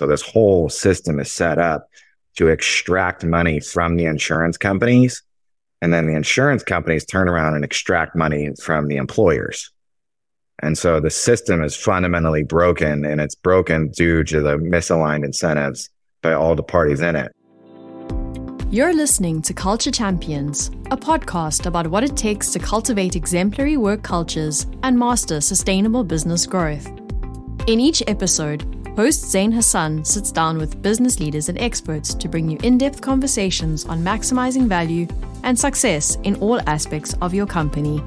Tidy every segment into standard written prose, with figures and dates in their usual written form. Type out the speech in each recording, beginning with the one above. So this whole system is set up to extract money from the insurance companies, and then the insurance companies turn around and extract money from the employers. And so the system is fundamentally broken, and it's broken due to the misaligned incentives by all the parties in it. You're listening to Culture Champions, a podcast about what it takes to cultivate exemplary work cultures and master sustainable business growth. In each episode, host Zain Hassan sits down with business leaders and experts to bring you in-depth conversations on maximizing value and success in all aspects of your company.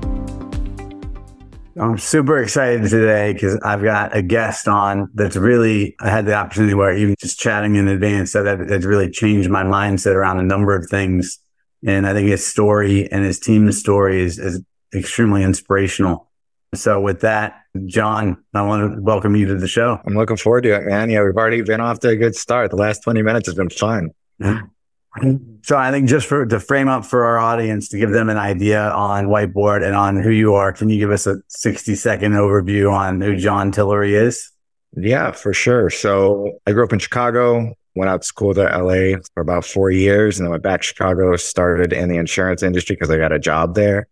I'm super excited today because I've got a guest on that's really, I had the opportunity where even just chatting in advance, so that's really changed my mindset around a number of things. And I think his story and his team's story is extremely inspirational. So with that, John, I want to welcome you to the show. I'm looking forward to it, man. Yeah, we've already been off to a good start. The last 20 minutes has been fun. So I think just to frame up for our audience, to give them an idea on Whiteboard and on who you are, can you give us a 60-second overview on who John Tillery is? Yeah, for sure. So I grew up in Chicago, went out to school to LA for about 4 years, and then went back to Chicago, started in the insurance industry because I got a job there.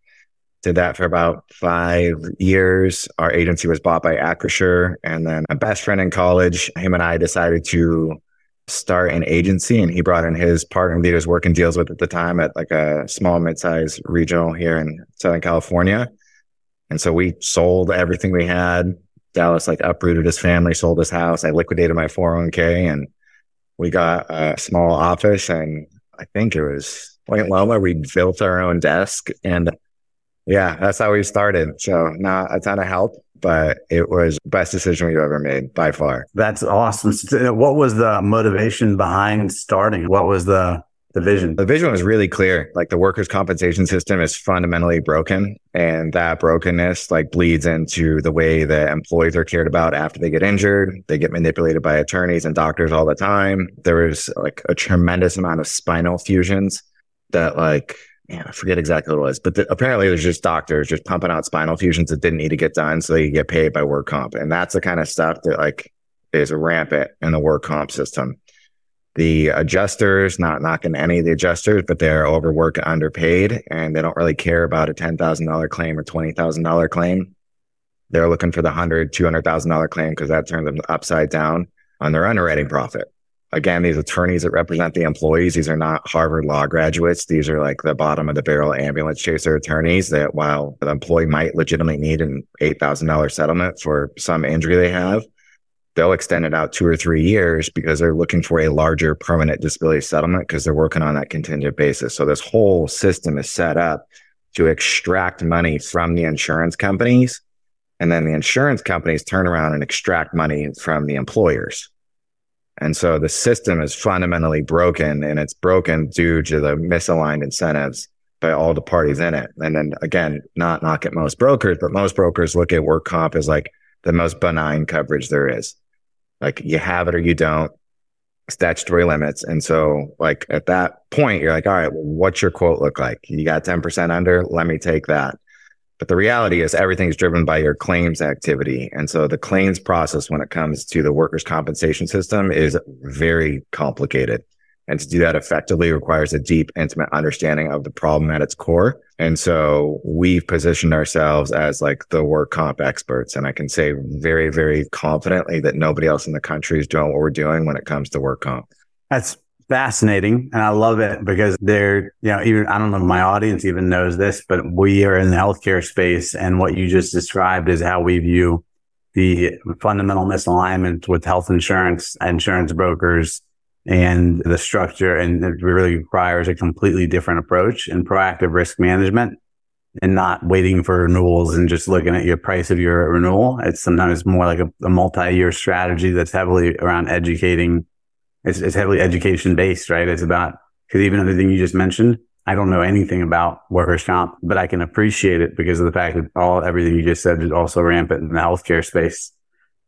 Did that for about 5 years. Our agency was bought by Acrisure, and then my best friend in college, him and I decided to start an agency, and he brought in his partner that he was working deals with at the time at like a small mid-sized regional here in Southern California. And so we sold everything we had. Dallas like uprooted his family, sold his house. I liquidated my 401k, and we got a small office, and I think it was Point Loma. We built our own desk, and yeah, that's how we started. So not a ton of help, but it was the best decision we've ever made by far. That's awesome. What was the motivation behind starting? What was the vision? The vision was really clear. Like the workers' compensation system is fundamentally broken, and that brokenness like bleeds into the way that employees are cared about after they get injured. They get manipulated by attorneys and doctors all the time. There was like a tremendous amount of spinal fusions that like, man, I forget exactly what it was, but apparently there's just doctors just pumping out spinal fusions that didn't need to get done so they could get paid by work comp. And that's the kind of stuff that like is rampant in the work comp system. The adjusters, not knocking any of the adjusters, but they're overworked, underpaid, and they don't really care about a $10,000 claim or $20,000 claim. They're looking for the $100,000, $200,000 claim because that turns them upside down on their underwriting profit. Again, these attorneys that represent the employees, these are not Harvard Law graduates. These are like the bottom of the barrel ambulance chaser attorneys that while the employee might legitimately need an $8,000 settlement for some injury they have, they'll extend it out 2 or 3 years because they're looking for a larger permanent disability settlement because they're working on that contingent basis. So this whole system is set up to extract money from the insurance companies, and then the insurance companies turn around and extract money from the employers. And so the system is fundamentally broken, and it's broken due to the misaligned incentives by all the parties in it. And then again, not knock at most brokers, but most brokers look at work comp as like the most benign coverage there is. Like you have it or you don't, statutory limits. And so like at that point, you're like, all right, well, what's your quote look like? You got 10% under, let me take that. But the reality is everything's driven by your claims activity. And so the claims process when it comes to the workers' compensation system is very complicated. And to do that effectively requires a deep, intimate understanding of the problem at its core. And so we've positioned ourselves as like the work comp experts. And I can say very, very confidently that nobody else in the country is doing what we're doing when it comes to work comp. That's fascinating. And I love it because they're, you know, even, I don't know if my audience even knows this, but we are in the healthcare space. And what you just described is how we view the fundamental misalignment with health insurance, insurance brokers, and the structure. And it really requires a completely different approach and proactive risk management and not waiting for renewals and just looking at your price of your renewal. It's sometimes more like a multi-year strategy that's heavily around educating. It's heavily education-based, right? It's about, because even everything you just mentioned, I don't know anything about workers' comp, but I can appreciate it because of the fact that everything you just said is also rampant in the healthcare space.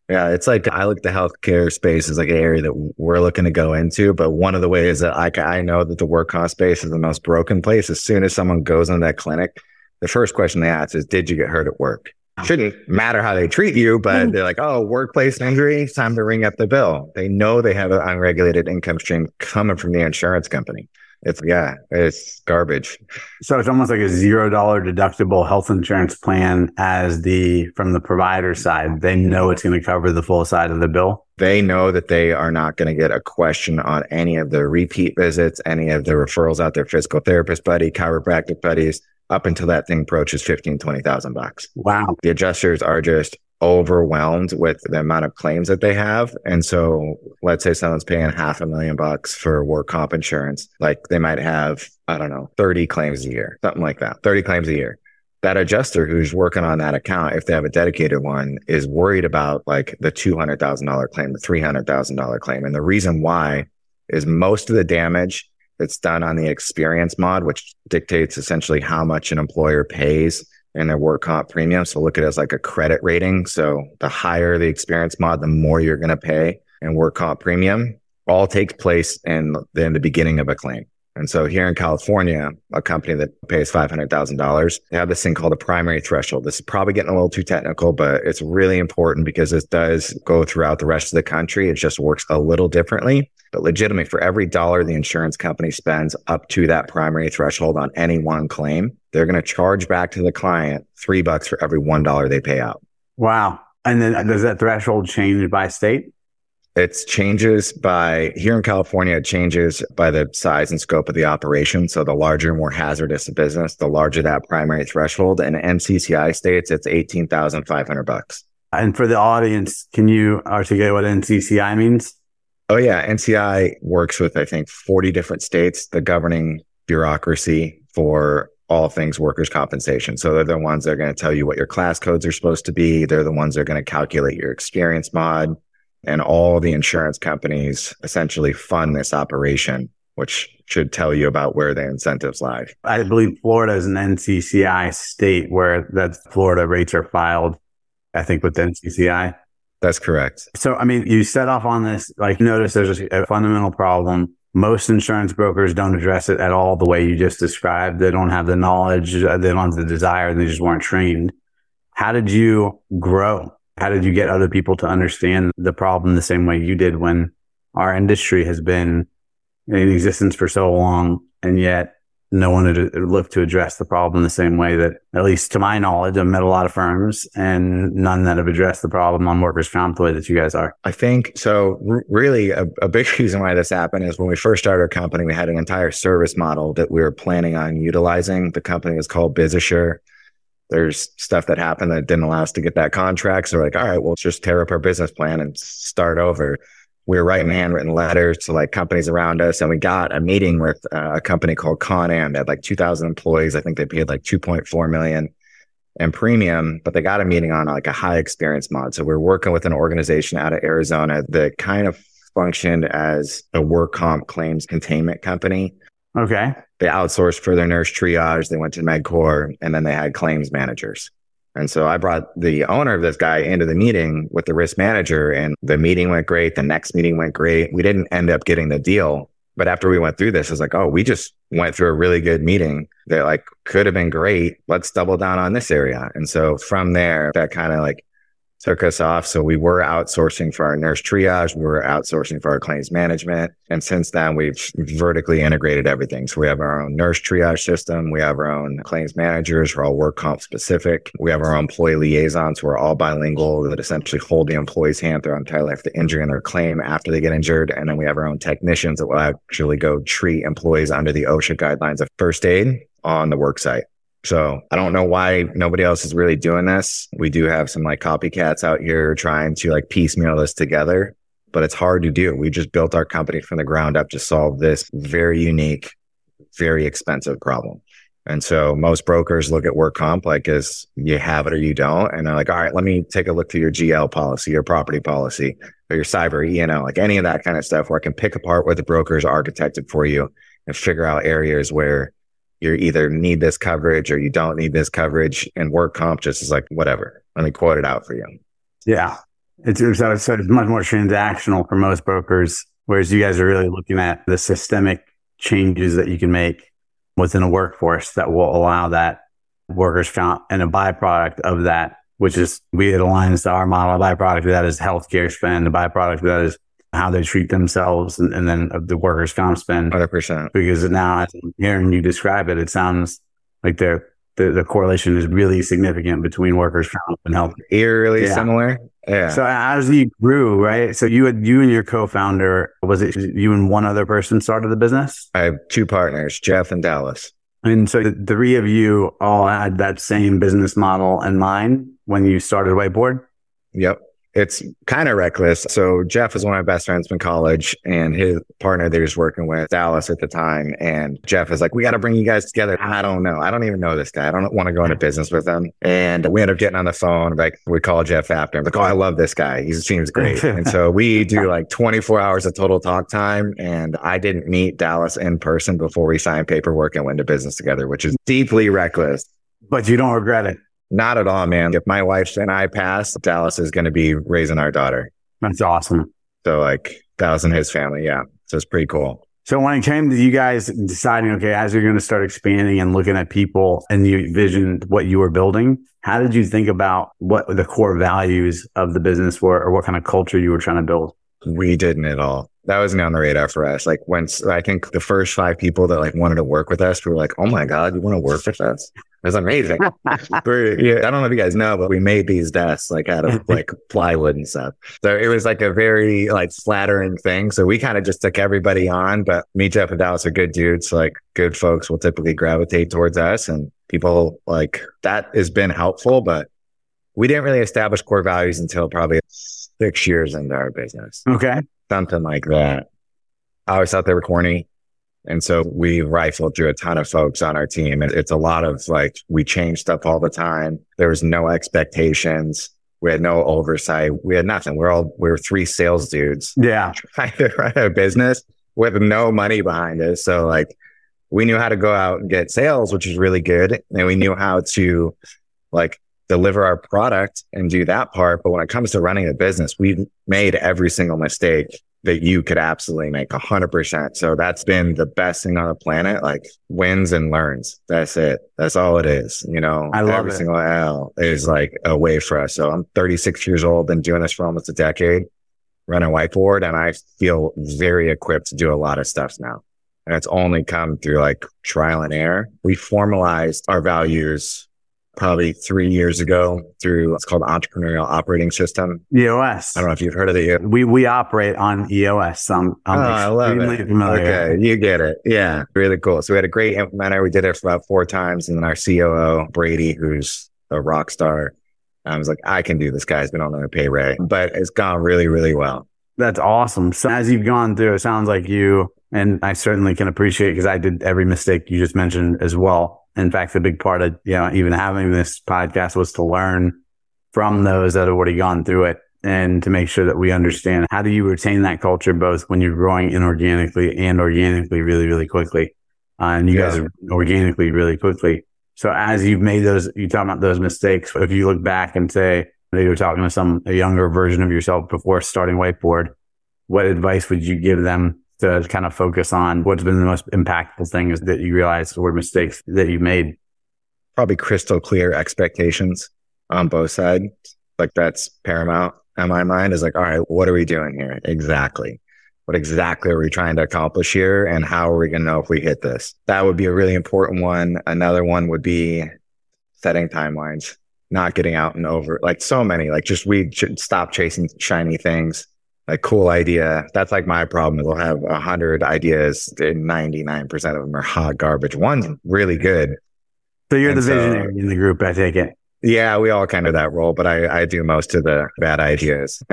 Yeah, it's like, I look at the healthcare space as like an area that we're looking to go into, but one of the ways that I know that the work comp space is the most broken place, as soon as someone goes into that clinic, the first question they ask is, did you get hurt at work? shouldn't matter how they treat you, but they're like, oh, workplace injury, it's time to ring up the bill. They know they have an unregulated income stream coming from the insurance company. It's garbage. So it's almost like a $0 deductible health insurance plan from the provider side. They know it's going to cover the full side of the bill. They know that they are not going to get a question on any of the repeat visits, any of the referrals out there, physical therapist buddy, chiropractic buddies, up until that thing approaches $15,000-$20,000. Wow. The adjusters are just overwhelmed with the amount of claims that they have. And so let's say someone's paying $500,000 for work comp insurance. Like they might have, 30 claims a year, something like that, 30 claims a year. That adjuster who's working on that account, if they have a dedicated one, is worried about like the $200,000 claim, the $300,000 claim. And the reason why is most of the damage that's done on the experience mod, which dictates essentially how much an employer pays and their work comp premium. So look at it as like a credit rating. So the higher the experience mod, the more you're going to pay in work comp premium. All takes place in the beginning of a claim. And so here in California, a company that pays $500,000, they have this thing called a primary threshold. This is probably getting a little too technical, but it's really important because this does go throughout the rest of the country. It just works a little differently, but legitimately for every dollar the insurance company spends up to that primary threshold on any one claim, they're going to charge back to the client $3 for every $1 they pay out. Wow. And then does that threshold change by state? It changes by the size and scope of the operation. So the larger, more hazardous the business, the larger that primary threshold. And NCCI states it's $18,500. And for the audience, can you articulate what NCCI means? Oh yeah. NCCI works with, 40 different states, the governing bureaucracy for all things workers' compensation. So they're the ones that are going to tell you what your class codes are supposed to be. They're the ones that are going to calculate your experience mod. And all the insurance companies essentially fund this operation, which should tell you about where the incentives lie. I believe Florida is an NCCI state where that Florida rates are filed, with the NCCI. That's correct. So, you set off on this, notice there's a fundamental problem. Most insurance brokers don't address it at all the way you just described. They don't have the knowledge, they don't have the desire, and they just weren't trained. How did you grow? How did you get other people to understand the problem the same way you did when our industry has been in existence for so long, and yet no one had looked to address the problem the same way that, at least to my knowledge, I've met a lot of firms and none that have addressed the problem on workers' comp the way that you guys are? I think so. Really, a big reason why this happened is when we first started our company, we had an entire service model that we were planning on utilizing. The company is called BizAssure. There's stuff that happened that didn't allow us to get that contract. So we're like, all right, we'll just tear up our business plan and start over. We were writing handwritten letters to companies around us. And we got a meeting with a company called Con Am. They had 2,000 employees. I think they paid $2.4 million in premium, but they got a meeting on a high experience mod. So we're working with an organization out of Arizona that kind of functioned as a work comp claims containment company. Okay. They outsourced for their nurse triage. They went to Medcor, and then they had claims managers. And so I brought the owner of this guy into the meeting with the risk manager, and the meeting went great. The next meeting went great. We didn't end up getting the deal. But after we went through this, it's we just went through a really good meeting. They're could have been great. Let's double down on this area. And so from there, that kind of took us off. So we were outsourcing for our nurse triage. We were outsourcing for our claims management. And since then, we've vertically integrated everything. So we have our own nurse triage system. We have our own claims managers who are all work comp specific. We have our own employee liaisons who are all bilingual that essentially hold the employee's hand their entire life, the injury and their claim after they get injured. And then we have our own technicians that will actually go treat employees under the OSHA guidelines of first aid on the work site. So I don't know why nobody else is really doing this. We do have some copycats out here trying to piecemeal this together, but it's hard to do. We just built our company from the ground up to solve this very unique, very expensive problem. And so most brokers look at work comp as you have it or you don't. And they're all right, let me take a look through your GL policy, your property policy, or your cyber, any of that kind of stuff where I can pick apart what the brokers architected for you and figure out areas where you either need this coverage or you don't need this coverage, and work comp just is whatever. Let me quote it out for you. Yeah. It's much more transactional for most brokers, whereas you guys are really looking at the systemic changes that you can make within a workforce that will allow that workers' comp and a byproduct of that which is it aligns to our model. A byproduct of that is healthcare spend. The byproduct of that is how they treat themselves, and then the workers' comp spend. 100%. Because now, hearing you describe it, it sounds like the correlation is really significant between workers' comp and health. Eerily similar. Yeah. So as you grew, right? So you and your co-founder, was it you and one other person started the business? I have two partners, Jeff and Dallas. And so the three of you all had that same business model in mind when you started Whiteboard? Yep. It's kind of reckless. So Jeff is one of my best friends from college, and his partner that he was working with, Dallas at the time. And Jeff is like, we got to bring you guys together. I don't know. I don't even know this guy. I don't want to go into business with him. And we end up getting on the phone. Like, we call Jeff after him. Like, oh, I love this guy. He seems great. And so we do like 24 hours of total talk time. And I didn't meet Dallas in person before we signed paperwork and went into business together, which is deeply reckless. But you don't regret it. Not at all, man. If my wife and I pass, Dallas is going to be raising our daughter. That's awesome. So like Dallas and his family. Yeah. So it's pretty cool. So when it came to you guys deciding, okay, as you're going to start expanding and looking at people and you envisioned what you were building, how did you think about what the core values of the business were or what kind of culture you were trying to build? We didn't at all. That wasn't on the radar for us. Like once I think the first five people that like wanted to work with us, we were like, oh my God, you want to work with us? It was amazing. I don't know if you guys know, but we made these desks like out of like plywood and stuff. So it was like a very like flattering thing. So we kind of just took everybody on, but me, Jeff, and Dallas are good dudes. Like good folks will typically gravitate towards us, and people like that has been helpful, but we didn't really establish core values until probably 6 years into our business. Okay. Something like that. I always thought they were corny. And so we rifled through a ton of folks on our team. And it's a lot of like, we changed stuff all the time. There was no expectations. We had no oversight. We had nothing. We're three sales dudes. Yeah. Trying to run a business with no money behind us. So like we knew how to go out and get sales, which is really good. And we knew how to like deliver our product and do that part. But when it comes to running a business, we've made every single mistake that you could absolutely make 100%. So that's been the best thing on the planet, like wins and learns. That's it. That's all it is. You know, I love every single L is like a way for us. So I'm 36 years old, been doing this for almost a decade, running Whiteboard, and I feel very equipped to do a lot of stuff now. And it's only come through like trial and error. We formalized our values probably 3 years ago through what's called Entrepreneurial Operating System. EOS. I don't know if you've heard of the EOS. We operate on EOS. I'm extremely familiar. Okay, you get it. Yeah, really cool. So we had a great implementer. We did it for about 4 times. And then our COO, Brady, who's a rock star, I was like, I can do this. Guy's been on the pay rate. But it's gone really, really well. That's awesome. So as you've gone through, it sounds like you, and I certainly can appreciate because I did every mistake you just mentioned as well. In fact, the big part of, you know, even having this podcast was to learn from those that have already gone through it and to make sure that we understand how do you retain that culture both when you're growing inorganically and organically really, really quickly. And you guys are organically really quickly. So as you've made those, you talk about those mistakes. If you look back and say that you were talking to a younger version of yourself before starting Whiteboard, what advice would you give them to kind of focus on what's been the most impactful thing is that you realize were mistakes that you made? Probably crystal clear expectations on both sides. Like that's paramount in my mind is like, all right, what are we doing here? Exactly. What exactly are we trying to accomplish here? And how are we going to know if we hit this? That would be a really important one. Another one would be setting timelines, not getting out and over like so many, like just we should stop chasing shiny things. Like cool idea. That's like my problem. We'll have 100 ideas and 99% of them are hot garbage. One's really good. So you're the visionary in the group, I take it. Yeah, we all kind of that role, but I do most of the bad ideas.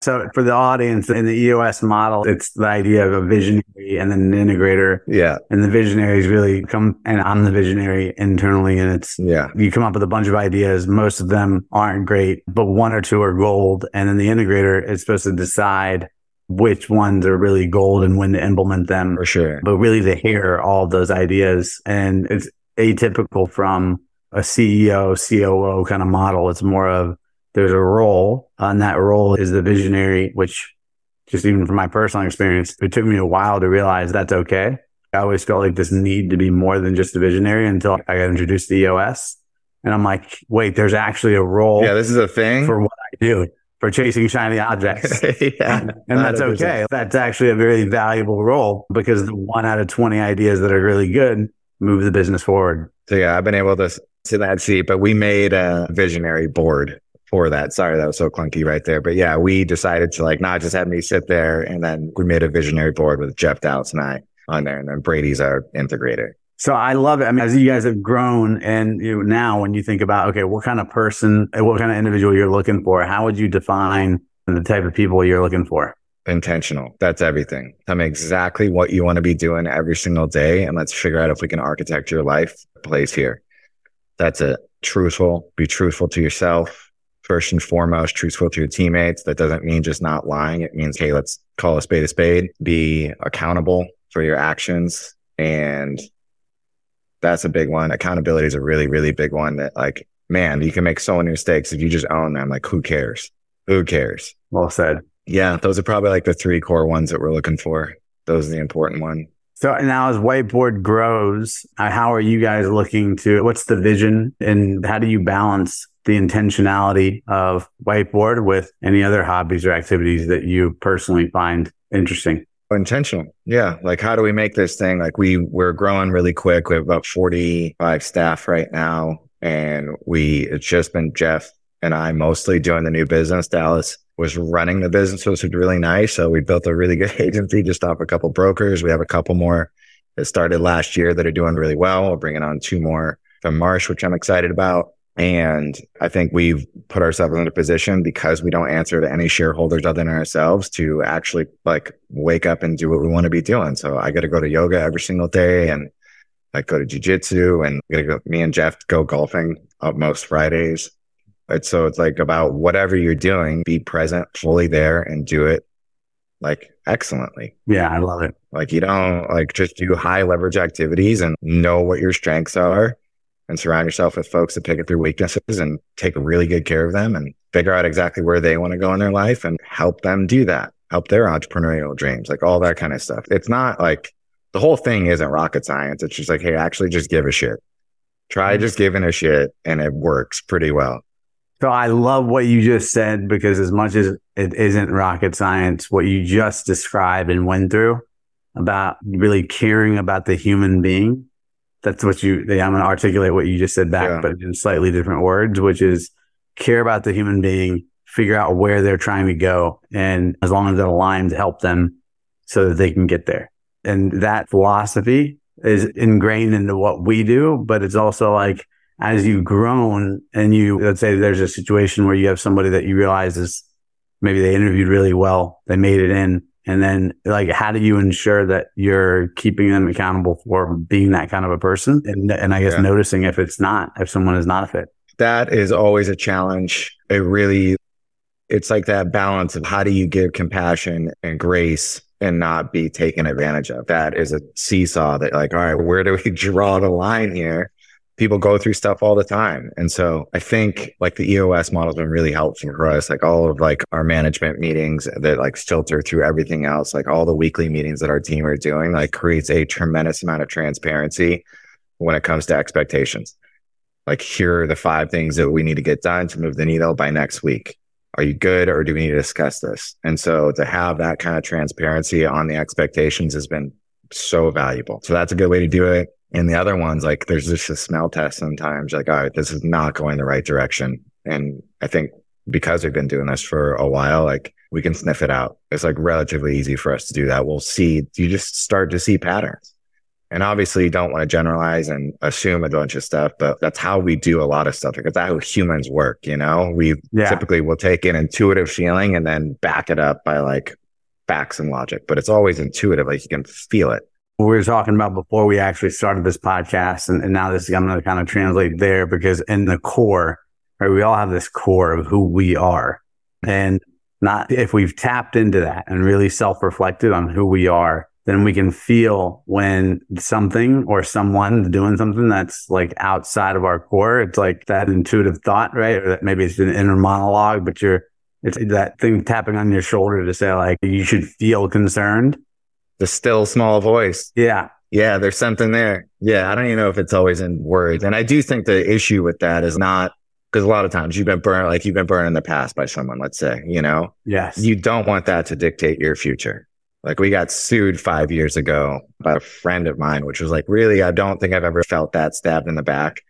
So for the audience in the EOS model, it's the idea of a visionary and then an integrator. Yeah. And the visionaries really come, and I'm the visionary internally, and it's, you come up with a bunch of ideas. Most of them aren't great, but one or two are gold. And then the integrator is supposed to decide which ones are really gold and when to implement them. For sure. But really to hear all of those ideas. And it's atypical from a CEO, COO kind of model. It's more of there's a role, and that role is the visionary, which just even from my personal experience, it took me a while to realize that's okay. I always felt like this need to be more than just a visionary until I got introduced to EOS. And I'm like, wait, there's actually a role. Yeah, this is a thing for what I do, for chasing shiny objects. Yeah, and that's okay. That's actually a very valuable role, because 1 out of 20 ideas that are really good move the business forward. So yeah, I've been able to sit that seat, but we made a visionary board for that. Sorry, that was so clunky right there. But yeah, we decided to not just have me sit there. And then we made a visionary board with Jeff, Dallas, and I on there. And then Brady's our integrator. So I love it. I mean, as you guys have grown and now when you think about, okay, what kind of person, what kind of individual you're looking for, how would you define the type of people you're looking for? Intentional. That's everything. Tell me exactly what you want to be doing every single day. And let's figure out if we can architect your life place here. That's it. Truthful. Be truthful to yourself. First and foremost, truthful to your teammates. That doesn't mean just not lying. It means, hey, let's call a spade a spade. Be accountable for your actions. And that's a big one. Accountability is a really, really big one that man, you can make so many mistakes if you just own them. Who cares? Who cares? Well said. Yeah. Those are probably the three core ones that we're looking for. Those are the important one. So now as Whiteboard grows, how are you guys looking to, what's the vision and how do you balance the intentionality of Whiteboard with any other hobbies or activities that you personally find interesting? Intentional. Yeah. How do we make this thing? We're growing really quick. We have about 45 staff right now. And it's just been Jeff and I mostly doing the new business. Dallas was running the business, which was really nice. So we built a really good agency just off a couple brokers. We have a couple more that started last year that are doing really well. We're bringing on 2 more from Marsh, which I'm excited about. And I think we've put ourselves in a position, because we don't answer to any shareholders other than ourselves, to actually wake up and do what we want to be doing. So I got to go to yoga every single day, and I go to jujitsu, and me and Jeff go golfing on most Fridays. Right? So it's about whatever you're doing, be present, fully there, and do it excellently. Yeah, I love it. You don't just do high leverage activities and know what your strengths are. And surround yourself with folks that pick up their weaknesses and take really good care of them and figure out exactly where they want to go in their life and help them do that, help their entrepreneurial dreams, all that kind of stuff. It's not the whole thing isn't rocket science. It's just hey, actually just give a shit. Try just giving a shit, and it works pretty well. So I love what you just said, because as much as it isn't rocket science, what you just described and went through about really caring about the human being, that's what I'm going to articulate what you just said back, yeah, but in slightly different words, which is care about the human being, figure out where they're trying to go. And as long as they're aligned, help them so that they can get there. And that philosophy is ingrained into what we do. But it's also as you've grown and let's say there's a situation where you have somebody that you realize is maybe they interviewed really well, they made it in. And then how do you ensure that you're keeping them accountable for being that kind of a person? And I guess noticing if someone is not a fit. That is always a challenge. It's that balance of how do you give compassion and grace and not be taken advantage of? That is a seesaw that all right, where do we draw the line here? People go through stuff all the time. And so I think the EOS model has been really helpful for us. All of our management meetings that filter through everything else, all the weekly meetings that our team are doing, creates a tremendous amount of transparency when it comes to expectations. Here are the 5 things that we need to get done to move the needle by next week. Are you good, or do we need to discuss this? And so to have that kind of transparency on the expectations has been so valuable. So that's a good way to do it. And the other one's there's just a smell test sometimes, all right, this is not going the right direction. And I think because we've been doing this for a while, we can sniff it out. It's relatively easy for us to do that. We'll see, you just start to see patterns. And obviously you don't want to generalize and assume a bunch of stuff, but that's how we do a lot of stuff. That's how humans work, We typically will take an intuitive feeling and then back it up by facts and logic, but it's always intuitive. You can feel it. We were talking about before we actually started this podcast, and now this is going to kind of translate there, because in the core, right, we all have this core of who we are. And not if we've tapped into that and really self-reflected on who we are, then we can feel when something or someone doing something that's outside of our core. It's that intuitive thought, right? Or that maybe it's an inner monologue, but it's that thing tapping on your shoulder to say you should feel concerned. The still small voice. Yeah. Yeah, there's something there. Yeah, I don't even know if it's always in words. And I do think the issue with that is not, because a lot of times you've been burned in the past by someone, let's say, you know? Yes. You don't want that to dictate your future. Like, we got sued 5 years ago by a friend of mine, which was like, really, I don't think I've ever felt that stabbed in the back,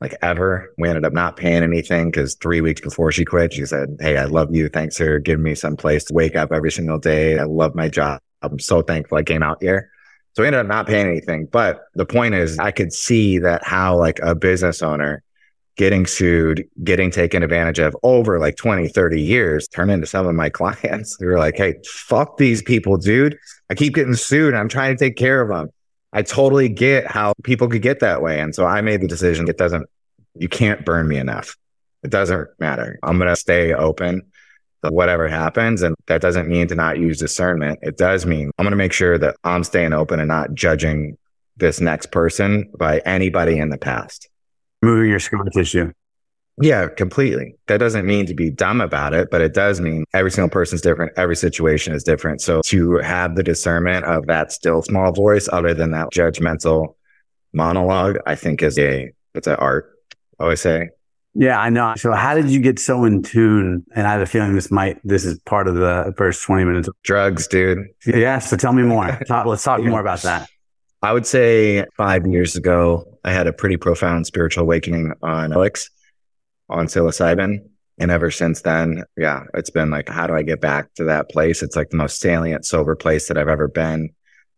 like, ever. We ended up not paying anything because 3 weeks before she quit, she said, hey, I love you. Thanks for giving me some place to wake up every single day. I love my job. I'm so thankful I came out here. So we ended up not paying anything. But the point is, I could see that how, like, a business owner getting sued, getting taken advantage of over like 20, 30 years, turn into some of my clients who are like, hey, fuck these people, dude. I keep getting sued. I'm trying to take care of them. I totally get how people could get that way. And so I made the decision. You can't burn me enough. It doesn't matter. I'm going to stay open to whatever happens. And that doesn't mean to not use discernment. It does mean I'm going to make sure that I'm staying open and not judging this next person by anybody in the past. Moving your scar tissue. Yeah, completely. That doesn't mean to be dumb about it, but it does mean every single person's different. Every situation is different. So to have the discernment of that still small voice other than that judgmental monologue, I think it's an art, I always say. Yeah, I know. So how did you get so in tune? And I have a feeling this is part of the first 20 minutes. Drugs, dude. Yeah, so tell me more. Let's talk more about that. I would say 5 years ago, I had a pretty profound spiritual awakening on psilocybin. And ever since then, yeah, it's been like, how do I get back to that place? It's like the most salient, sober place that I've ever been.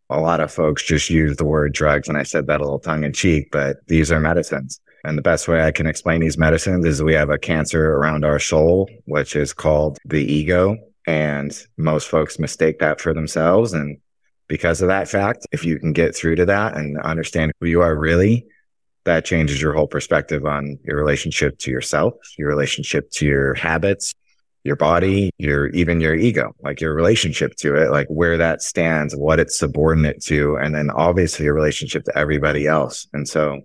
A lot of folks just use the word drugs. And I said that a little tongue in cheek, but these are medicines. And the best way I can explain these medicines is we have a cancer around our soul, which is called the ego. And most folks mistake that for themselves. And because of that fact, if you can get through to that and understand who you are really, that changes your whole perspective on your relationship to yourself, your relationship to your habits, your body, even your ego, like your relationship to it, like where that stands, what it's subordinate to, and then obviously your relationship to everybody else. And so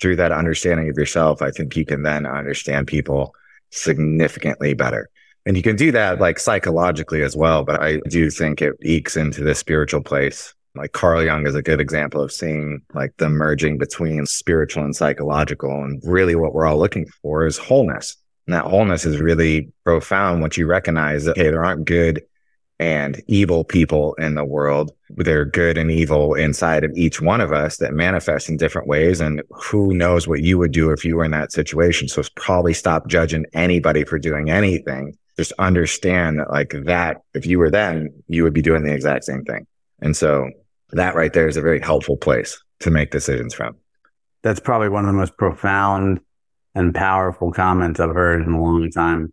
through that understanding of yourself, I think you can then understand people significantly better. And you can do that like psychologically as well, but I do think it ekes into this spiritual place. Like Carl Jung is a good example of seeing like the merging between spiritual and psychological. And really what we're all looking for is wholeness. And that wholeness is really profound once you recognize that, hey, there aren't good and evil people in the world. There are good and evil inside of each one of us that manifest in different ways. And who knows what you would do if you were in that situation. So it's probably stop judging anybody for doing anything. Just understand that like that, if you were them, you would be doing the exact same thing. And so that right there is a very helpful place to make decisions from. That's probably one of the most profound and powerful comments I've heard in a long time.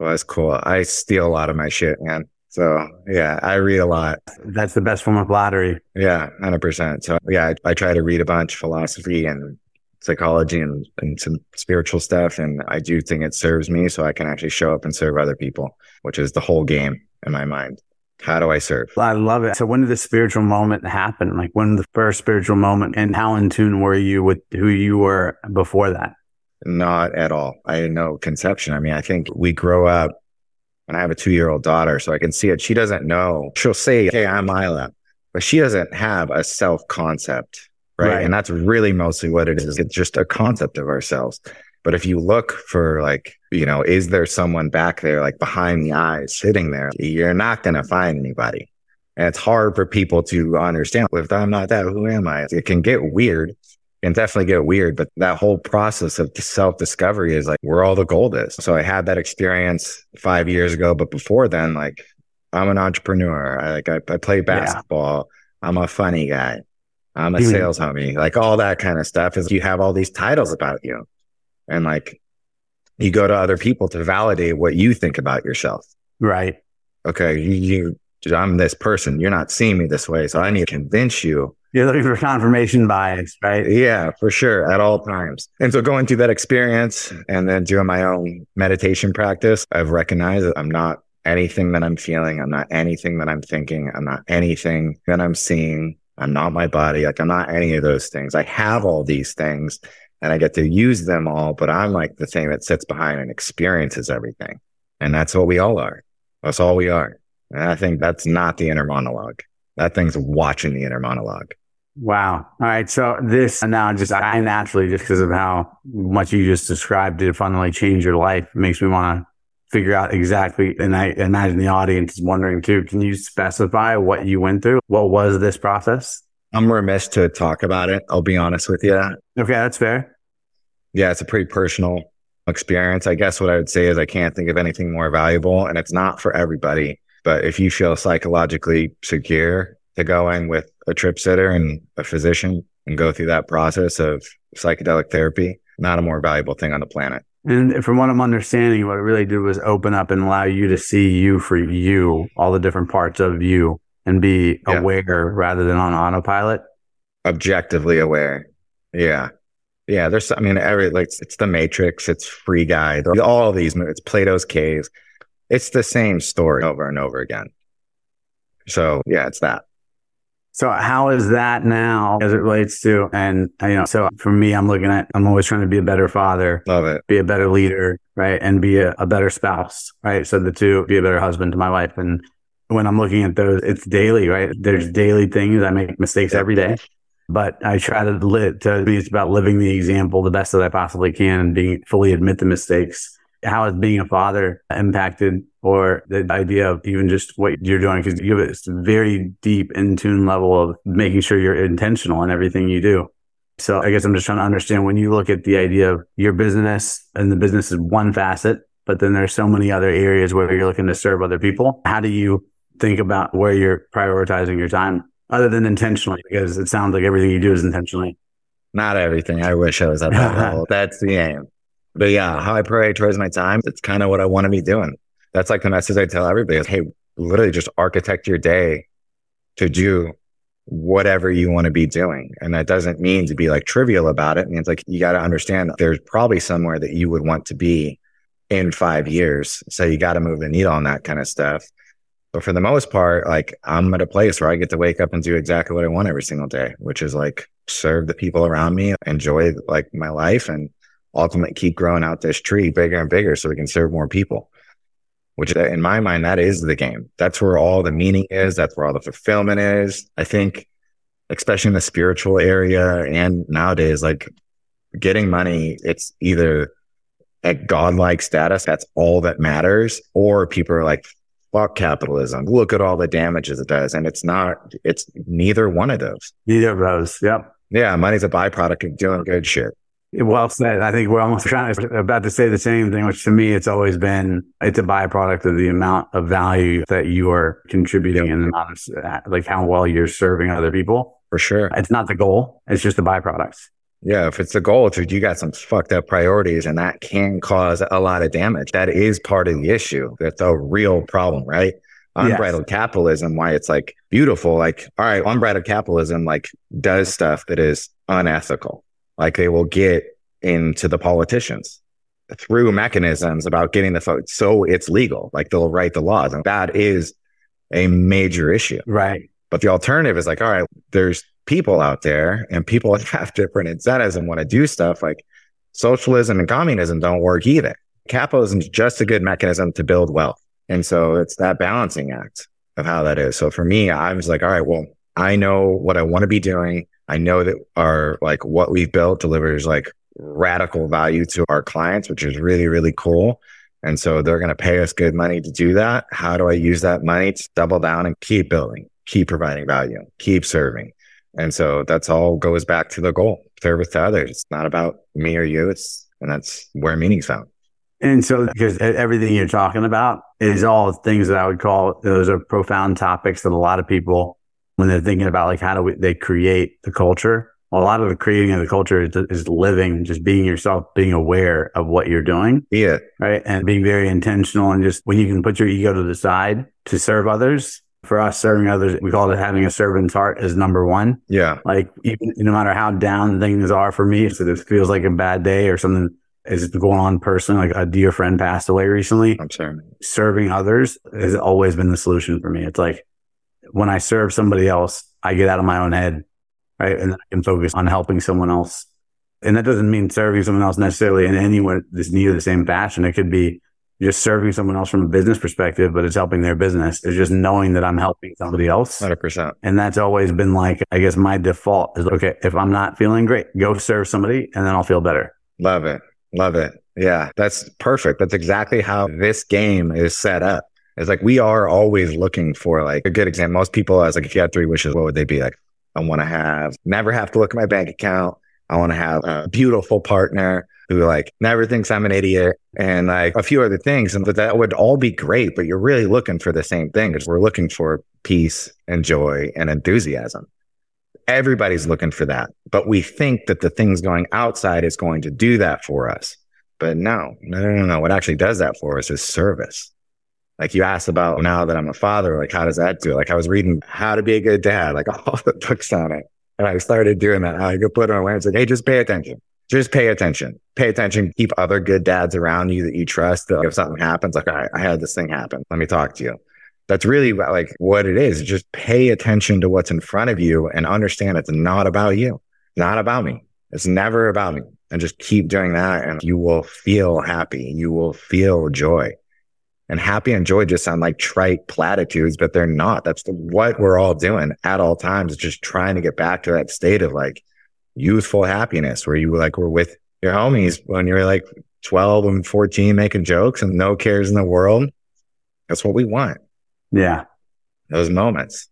Well, that's cool. I steal a lot of my shit, man. So yeah, I read a lot. That's the best form of lottery. Yeah, 100%. So yeah, I try to read a bunch of philosophy and psychology and some spiritual stuff. And I do think it serves me so I can actually show up and serve other people, which is the whole game in my mind. How do I serve? I love it. So when did the spiritual moment happen? Like when the first spiritual moment, and how in tune were you with who you were before that? Not at all. I had no conception. I mean, I think we grow up, and I have a 2-year-old daughter, so I can see it. She doesn't know. She'll say, hey, I'm Isla, but she doesn't have a self-concept. Right. And that's really mostly what it is. It's just a concept of ourselves. But if you look for like, you know, is there someone back there, like behind the eyes sitting there, you're not going to find anybody. And it's hard for people to understand. If I'm not that, who am I? It can get weird. It can definitely get weird. But that whole process of self-discovery is like where all the gold is. So I had that experience 5 years ago. But before then, like I'm an entrepreneur. I play basketball. Yeah. I'm a funny guy. I'm a sales homie, like all that kind of stuff is you have all these titles about you. And like you go to other people to validate what you think about yourself. Right. Okay. I'm this person. You're not seeing me this way. So I need to convince you. You're looking for confirmation bias, right? Yeah, for sure. At all times. And so going through that experience and then doing my own meditation practice, I've recognized that I'm not anything that I'm feeling. I'm not anything that I'm thinking. I'm not anything that I'm seeing. I'm not my body. Like I'm not any of those things. I have all these things and I get to use them all, but I'm like the thing that sits behind and experiences everything. And that's what we all are. That's all we are. And I think that's not the inner monologue. That thing's watching the inner monologue. Wow. All right. So this analogy, I naturally, just because of how much you just described, it fundamentally changed your life. It makes me want to figure out exactly, and I imagine the audience is wondering too, can you specify what you went through? What was this process? I'm remiss to talk about it. I'll be honest with you. Okay, that's fair. Yeah, it's a pretty personal experience. I guess what I would say is I can't think of anything more valuable, and it's not for everybody. But if you feel psychologically secure to go in with a trip sitter and a physician and go through that process of psychedelic therapy, not a more valuable thing on the planet. And from what I'm understanding, what it really did was open up and allow you to see you for you, all the different parts of you, and be aware rather than on autopilot. Objectively aware. Yeah. Yeah. There's, I mean, it's The Matrix, it's Free Guy, all these movies, Plato's Cave. It's the same story over and over again. So yeah, it's that. So how is that now as it relates to, and so for me, I'm always trying to be a better father. Love it. Be a better leader, right? And be a better spouse, right? So be a better husband to my wife. And when I'm looking at those, it's daily, right? There's daily things. I make mistakes every day, but I try to be about living the example the best that I possibly can and fully admit the mistakes. How is being a father impacted, or the idea of even just what you're doing? Because you have a very deep in tune level of making sure you're intentional in everything you do. So I guess I'm just trying to understand, when you look at the idea of your business, and the business is one facet, but then there's so many other areas where you're looking to serve other people. How do you think about where you're prioritizing your time other than intentionally? Because it sounds like everything you do is intentionally. Not everything. I wish I was at that level. That's the aim. But yeah, how I prioritize my time, it's kind of what I want to be doing. That's like the message I tell everybody is, hey, literally just architect your day to do whatever you want to be doing. And that doesn't mean to be like trivial about it. It means like you got to understand there's probably somewhere that you would want to be in 5 years. So you got to move the needle on that kind of stuff. But for the most part, like I'm at a place where I get to wake up and do exactly what I want every single day, which is like serve the people around me, enjoy like my life, and ultimately keep growing out this tree bigger and bigger so we can serve more people, which in my mind, that is the game. That's where all the meaning is. That's where all the fulfillment is. I think, especially in the spiritual area and nowadays, like getting money, it's either at godlike status, that's all that matters, or people are like, fuck capitalism. Look at all the damages it does. And it's neither one of those. Neither of those. Yep. Yeah. Money's a byproduct of doing good shit. Well said. I think we're almost about to say the same thing, which to me, it's a byproduct of the amount of value that you are contributing and the amount of like how well you're serving other people. For sure. It's not the goal. It's just the byproduct. Yeah. If it's the goal, you got some fucked up priorities, and that can cause a lot of damage. That is part of the issue. That's a real problem, right? Unbridled capitalism, why it's like beautiful. Like, all right, unbridled capitalism, like does stuff that is unethical. Like they will get into the politicians through mechanisms about getting the vote. So it's legal, like they'll write the laws. And that is a major issue. Right. But the alternative is like, all right, there's people out there and people have different incentives and want to do stuff. Like socialism and communism don't work either. Capitalism is just a good mechanism to build wealth. And so it's that balancing act of how that is. So for me, I was like, all right, well, I know what I want to be doing. I know that our like what we've built delivers like radical value to our clients, which is really, really cool. And so they're going to pay us good money to do that. How do I use that money to double down and keep building, keep providing value, keep serving? And so that's all goes back to the goal, service to others. It's not about me or you. And that's where meaning's found. And so because everything you're talking about is all things that I would call, those are profound topics that a lot of people, when they're thinking about like, how do they create the culture? Well, a lot of the creating of the culture is living, just being yourself, being aware of what you're doing. Yeah. Right. And being very intentional, and just when you can put your ego to the side to serve others. For us, serving others, we call it having a servant's heart is number one. Yeah. Like even no matter how down things are for me, so this feels like a bad day or something is going on personally, like a dear friend passed away recently. I'm sorry. Serving others has always been the solution for me. It's like, when I serve somebody else, I get out of my own head, right? And I can focus on helping someone else. And that doesn't mean serving someone else necessarily in any way that's needed the same fashion. It could be you're serving someone else from a business perspective, but it's helping their business. It's just knowing that I'm helping somebody else. 100%. And that's always been like, I guess my default is, okay, if I'm not feeling great, go serve somebody and then I'll feel better. Love it. Love it. Yeah, that's perfect. That's exactly how this game is set up. It's like, we are always looking for like a good example. Most people, I was like, if you had 3 wishes, what would they be? Like, I want to never have to look at my bank account. I want to have a beautiful partner who like never thinks I'm an idiot, and like a few other things. And that would all be great, but you're really looking for the same thing. We're looking for peace and joy and enthusiasm. Everybody's looking for that, but we think that the things going outside is going to do that for us. But no. What actually does that for us is service. Like you asked about, now that I'm a father, like how does that do it? Like I was reading How to Be a Good Dad, like all the books on it. And I started doing that. I could put it away. It's like, hey, just pay attention. Just pay attention. Pay attention. Keep other good dads around you that you trust. If something happens, like, all right, I had this thing happen. Let me talk to you. That's really like what it is. Just pay attention to what's in front of you and understand it's not about you. Not about me. It's never about me. And just keep doing that and you will feel happy. You will feel joy. And happy and joy just sound like trite platitudes, but they're not. That's what we're all doing at all times, just trying to get back to that state of like youthful happiness where you like were with your homies when you were like 12 and 14 making jokes and no cares in the world. That's what we want. Yeah. Those moments.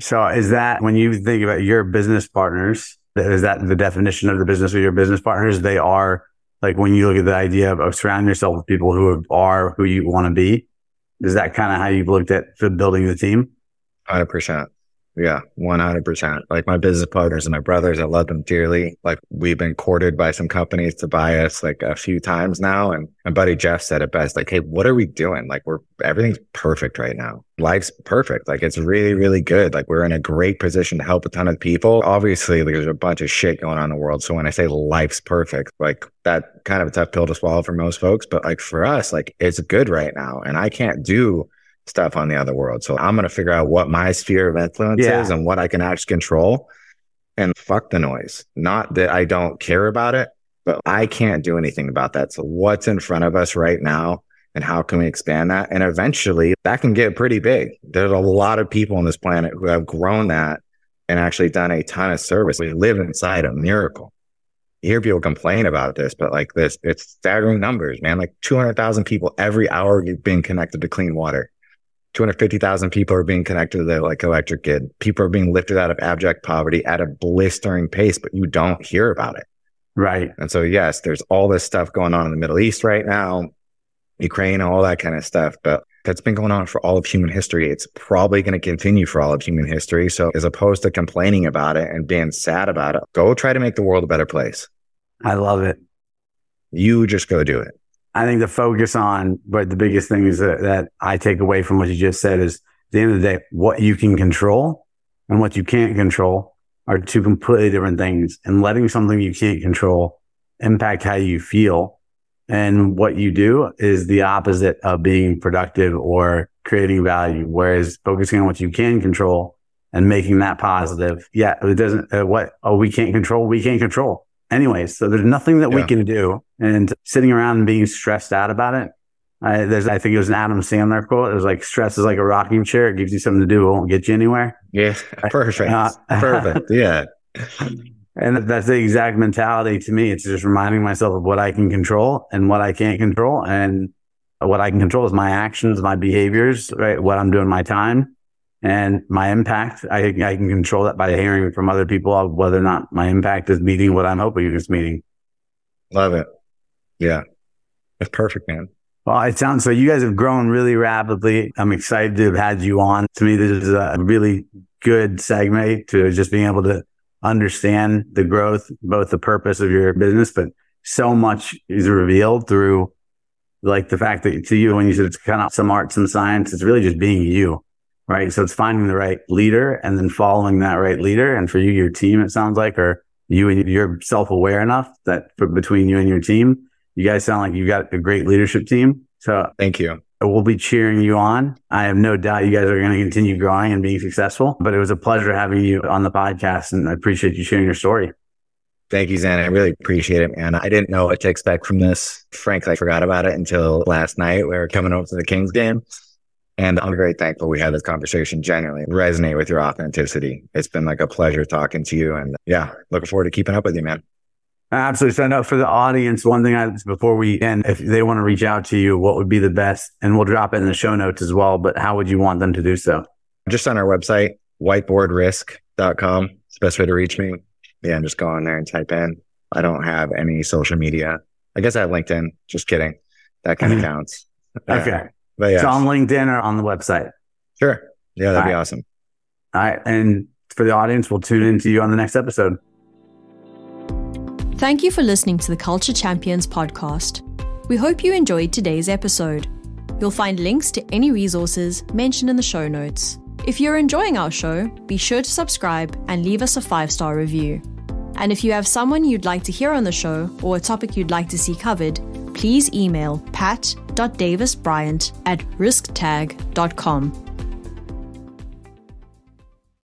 So is that when you think about your business partners, is that the definition of the business of your business partners? They are like, when you look at the idea of surrounding yourself with people who are who you want to be, is that kind of how you've looked at building the team? 100%. Yeah, 100%. Like my business partners and my brothers, I love them dearly. Like we've been courted by some companies to buy us like a few times now. And my buddy Jeff said it best, like, hey, what are we doing? Like everything's perfect right now. Life's perfect. Like it's really, really good. Like we're in a great position to help a ton of people. Obviously, there's a bunch of shit going on in the world. So when I say life's perfect, like that kind of a tough pill to swallow for most folks. But like for us, like it's good right now. And I can't do stuff on the other world. So I'm going to figure out what my sphere of influence is and what I can actually control, and fuck the noise. Not that I don't care about it, but I can't do anything about that. So what's in front of us right now and how can we expand that? And eventually that can get pretty big. There's a lot of people on this planet who have grown that and actually done a ton of service. We live inside a miracle. You hear people complain about this, but like this, it's staggering numbers, man. Like 200,000 people every hour being connected to clean water. 250,000 people are being connected to the like electric grid. People are being lifted out of abject poverty at a blistering pace, but you don't hear about it. Right. And so, yes, there's all this stuff going on in the Middle East right now, Ukraine, all that kind of stuff. But that's been going on for all of human history. It's probably going to continue for all of human history. So as opposed to complaining about it and being sad about it, go try to make the world a better place. I love it. You just go do it. I think the focus on, but the biggest thing is that I take away from what you just said is, at the end of the day, what you can control and what you can't control are two completely different things. And letting something you can't control impact how you feel and what you do is the opposite of being productive or creating value. Whereas focusing on what you can control and making that positive. Yeah. It doesn't, we can't control. Anyways, so there's nothing that we can do. And sitting around and being stressed out about it, I think it was an Adam Sandler quote. It was like, stress is like a rocking chair. It gives you something to do. It won't get you anywhere. Yeah, perfect. Perfect, yeah. And that's the exact mentality to me. It's just reminding myself of what I can control and what I can't control. And what I can control is my actions, my behaviors, right? What I'm doing, my time. And my impact, I can control that by hearing from other people of whether or not my impact is meeting what I'm hoping it's meeting. Love it. Yeah. That's perfect, man. Well, it sounds so. You guys have grown really rapidly. I'm excited to have had you on. To me, this is a really good segment to just being able to understand the growth, both the purpose of your business, but so much is revealed through like the fact that to you, when you said it's kind of some art, some science, it's really just being you. Right. So it's finding the right leader and then following that right leader. And for you, your team, it sounds like, or you and you're self-aware enough that between you and your team, you guys sound like you've got a great leadership team. So thank you. We'll be cheering you on. I have no doubt you guys are going to continue growing and being successful, but it was a pleasure having you on the podcast and I appreciate you sharing your story. Thank you, Zain. I really appreciate it, man. I didn't know what to expect from this. Frankly, I forgot about it until last night. We were coming over to the Kings game. And I'm very thankful we had this conversation. Genuinely resonate with your authenticity. It's been like a pleasure talking to you. And yeah, looking forward to keeping up with you, man. Absolutely. So I know for the audience, one thing before we end, if they want to reach out to you, what would be the best? And we'll drop it in the show notes as well. But how would you want them to do so? Just on our website, whiteboardrisk.com. It's the best way to reach me. Yeah, and just go on there and type in. I don't have any social media. I guess I have LinkedIn. Just kidding. That kind of counts. Okay. But yeah. So on LinkedIn or on the website? Sure. Yeah, that'd be awesome. All right. And for the audience, we'll tune in to you on the next episode. Thank you for listening to the Culture Champions podcast. We hope you enjoyed today's episode. You'll find links to any resources mentioned in the show notes. If you're enjoying our show, be sure to subscribe and leave us a 5-star review. And if you have someone you'd like to hear on the show or a topic you'd like to see covered, please email pat.davisbryant@risktag.com.